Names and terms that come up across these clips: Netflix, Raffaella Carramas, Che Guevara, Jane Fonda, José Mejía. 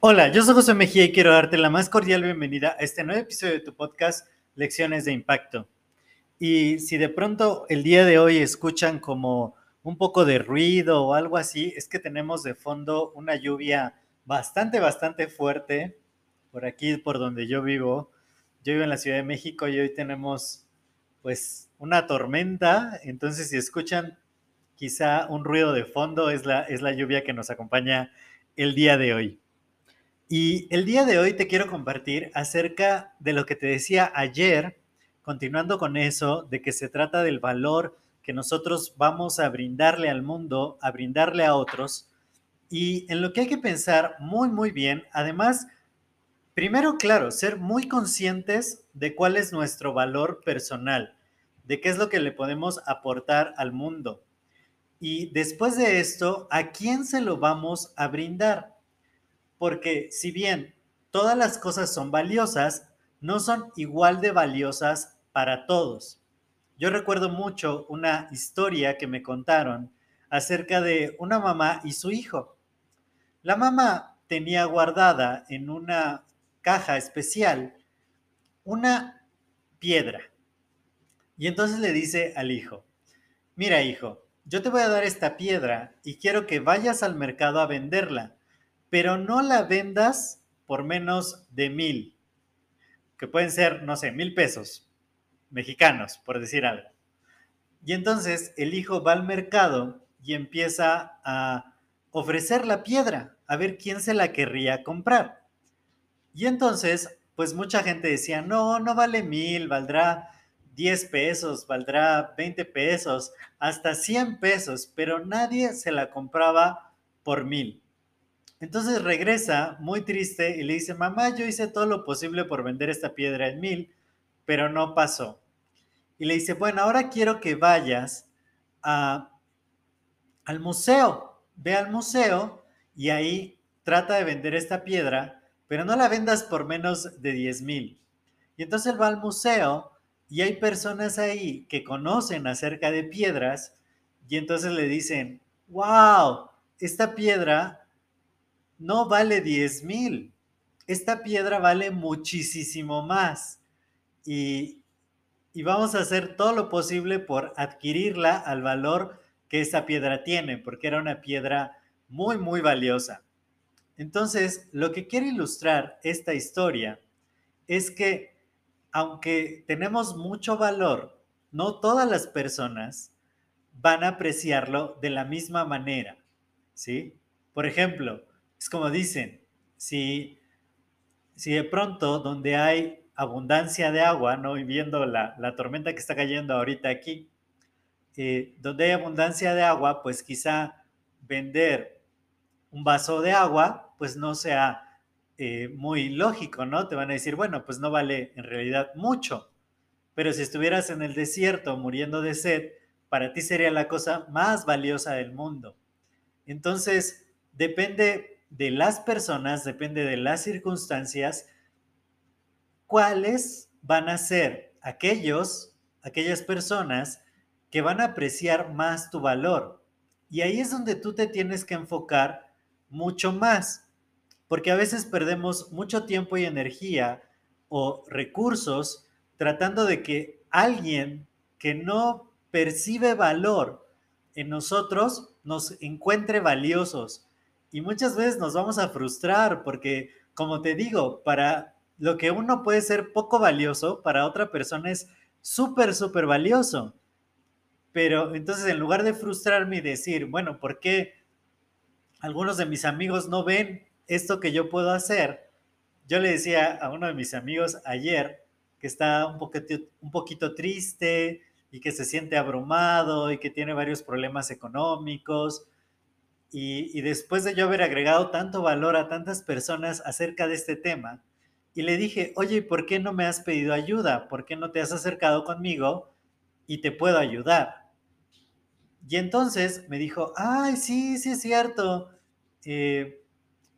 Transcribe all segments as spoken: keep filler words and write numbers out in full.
Hola, yo soy José Mejía y quiero darte la más cordial bienvenida a este nuevo episodio de tu podcast Lecciones de Impacto. Y si de pronto el día de hoy escuchan como un poco de ruido o algo así, es que tenemos de fondo una lluvia bastante, bastante fuerte por aquí, por donde yo vivo. Yo vivo en la Ciudad de México y hoy tenemos pues una tormenta, entonces si escuchan quizá un ruido de fondo es la, es la lluvia que nos acompaña el día de hoy. Y el día de hoy te quiero compartir acerca de lo que te decía ayer, continuando con eso, de que se trata del valor que nosotros vamos a brindarle al mundo, a brindarle a otros, y en lo que hay que pensar muy, muy bien. Además, primero, claro, ser muy conscientes de cuál es nuestro valor personal, de qué es lo que le podemos aportar al mundo. Y después de esto, ¿a quién se lo vamos a brindar? Porque si bien todas las cosas son valiosas, no son igual de valiosas para todos. Yo recuerdo mucho una historia que me contaron acerca de una mamá y su hijo. La mamá tenía guardada en una caja especial una piedra. Y entonces le dice al hijo: mira, hijo, yo te voy a dar esta piedra y quiero que vayas al mercado a venderla, pero no la vendas por menos de mil, que pueden ser, no sé, mil pesos. Mexicanos, por decir algo. Y entonces el hijo va al mercado y empieza a ofrecer la piedra, a ver quién se la querría comprar. Y entonces, pues mucha gente decía, no, no vale mil, valdrá diez pesos, valdrá veinte pesos, hasta cien pesos, pero nadie se la compraba por mil. Entonces regresa muy triste y le dice, mamá, yo hice todo lo posible por vender esta piedra en mil, pero no pasó. Y le dice, bueno, ahora quiero que vayas a, al museo. Ve al museo y ahí trata de vender esta piedra, pero no la vendas por menos de diez mil. Y entonces él va al museo y hay personas ahí que conocen acerca de piedras y entonces le dicen, wow, esta piedra no vale diez mil. Esta piedra vale muchísimo más. Y, y vamos a hacer todo lo posible por adquirirla al valor que esta piedra tiene, porque era una piedra muy, muy valiosa. Entonces, lo que quiero ilustrar esta historia es que, aunque tenemos mucho valor, no todas las personas van a apreciarlo de la misma manera, ¿sí? Por ejemplo, es como dicen, si, si de pronto donde hay abundancia de agua, ¿no? Y viendo la, la tormenta que está cayendo ahorita aquí, eh, donde hay abundancia de agua, pues quizá vender un vaso de agua, pues no sea eh, muy lógico, ¿no? Te van a decir, bueno, pues no vale en realidad mucho, pero si estuvieras en el desierto muriendo de sed, para ti sería la cosa más valiosa del mundo. Entonces, depende de las personas, depende de las circunstancias, ¿cuáles van a ser aquellos, aquellas personas que van a apreciar más tu valor? Y ahí es donde tú te tienes que enfocar mucho más, porque a veces perdemos mucho tiempo y energía o recursos tratando de que alguien que no percibe valor en nosotros nos encuentre valiosos. Y muchas veces nos vamos a frustrar porque, como te digo, para lo que uno puede ser poco valioso, para otra persona es súper, súper valioso. Pero entonces, en lugar de frustrarme y decir, bueno, ¿por qué algunos de mis amigos no ven esto que yo puedo hacer? Yo le decía a uno de mis amigos ayer que está un poquito, un poquito triste, y que se siente abrumado y que tiene varios problemas económicos. Y, y después de yo haber agregado tanto valor a tantas personas acerca de este tema, y le dije, oye, ¿por qué no me has pedido ayuda? ¿Por qué no te has acercado conmigo y te puedo ayudar? Y entonces me dijo, ay, sí, sí es cierto, eh,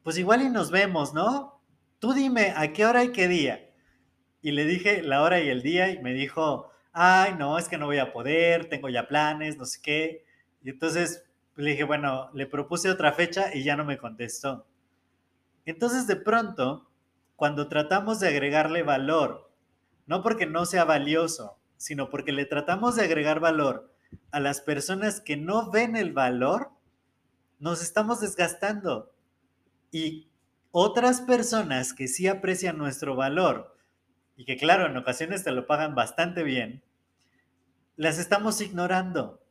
pues igual y nos vemos, ¿no? Tú dime, ¿a qué hora y qué día? Y le dije la hora y el día y me dijo, ay, no, es que no voy a poder, tengo ya planes, no sé qué. Y entonces le dije, bueno, le propuse otra fecha y ya no me contestó. Entonces, de pronto, cuando tratamos de agregarle valor, no porque no sea valioso, sino porque le tratamos de agregar valor a las personas que no ven el valor, nos estamos desgastando. Y otras personas que sí aprecian nuestro valor y que, claro, en ocasiones te lo pagan bastante bien, las estamos ignorando.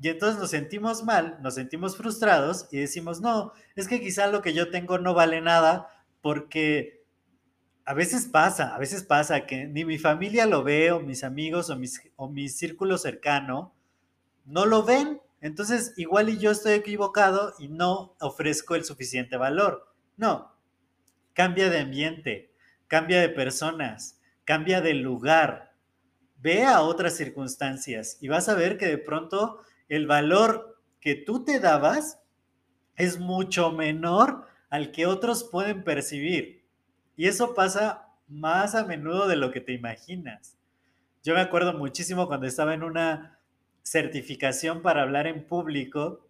Y entonces nos sentimos mal, nos sentimos frustrados y decimos, no, es que quizá lo que yo tengo no vale nada porque... A veces pasa, a veces pasa que ni mi familia lo ve, o mis amigos, o, mis, o mi círculo cercano, no lo ven. Entonces, igual y yo estoy equivocado y no ofrezco el suficiente valor. No, cambia de ambiente, cambia de personas, cambia de lugar. Ve a otras circunstancias y vas a ver que de pronto el valor que tú te dabas es mucho menor al que otros pueden percibir. Y eso pasa más a menudo de lo que te imaginas. Yo me acuerdo muchísimo cuando estaba en una certificación para hablar en público,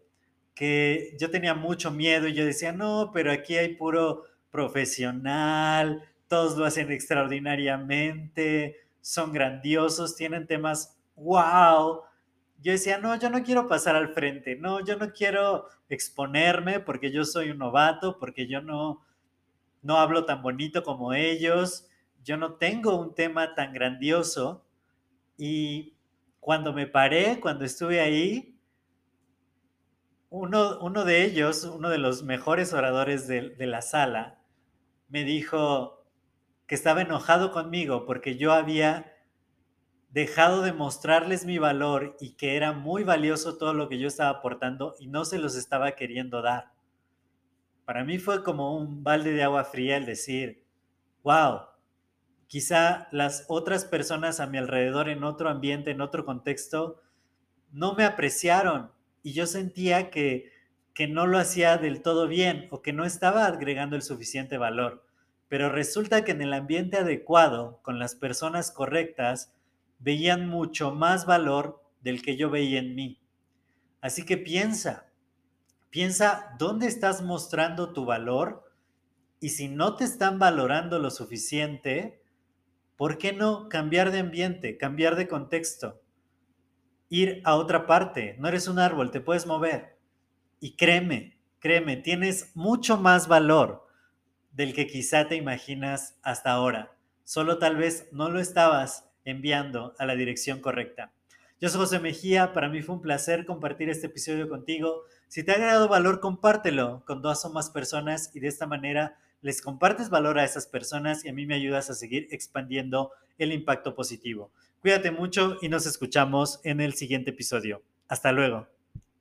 que yo tenía mucho miedo y yo decía, no, pero aquí hay puro profesional, todos lo hacen extraordinariamente, son grandiosos, tienen temas wow. Yo decía, no, yo no quiero pasar al frente, no, yo no quiero exponerme porque yo soy un novato, porque yo no... no hablo tan bonito como ellos, yo no tengo un tema tan grandioso. Y cuando me paré, cuando estuve ahí, uno, uno de ellos, uno de los mejores oradores de, de la sala, me dijo que estaba enojado conmigo porque yo había dejado de mostrarles mi valor y que era muy valioso todo lo que yo estaba aportando y no se los estaba queriendo dar. Para mí fue como un balde de agua fría el decir, wow, quizá las otras personas a mi alrededor en otro ambiente, en otro contexto, no me apreciaron y yo sentía que, que no lo hacía del todo bien o que no estaba agregando el suficiente valor. Pero resulta que en el ambiente adecuado, con las personas correctas, veían mucho más valor del que yo veía en mí. Así que piensa. Piensa dónde estás mostrando tu valor y si no te están valorando lo suficiente, ¿por qué no cambiar de ambiente, cambiar de contexto? Ir a otra parte. No eres un árbol, te puedes mover. Y créeme, créeme, tienes mucho más valor del que quizá te imaginas hasta ahora. Solo tal vez no lo estabas enviando a la dirección correcta. Yo soy José Mejía, para mí fue un placer compartir este episodio contigo. Si te ha agregado valor, compártelo con dos o más personas y de esta manera les compartes valor a esas personas y a mí me ayudas a seguir expandiendo el impacto positivo. Cuídate mucho y nos escuchamos en el siguiente episodio. Hasta luego.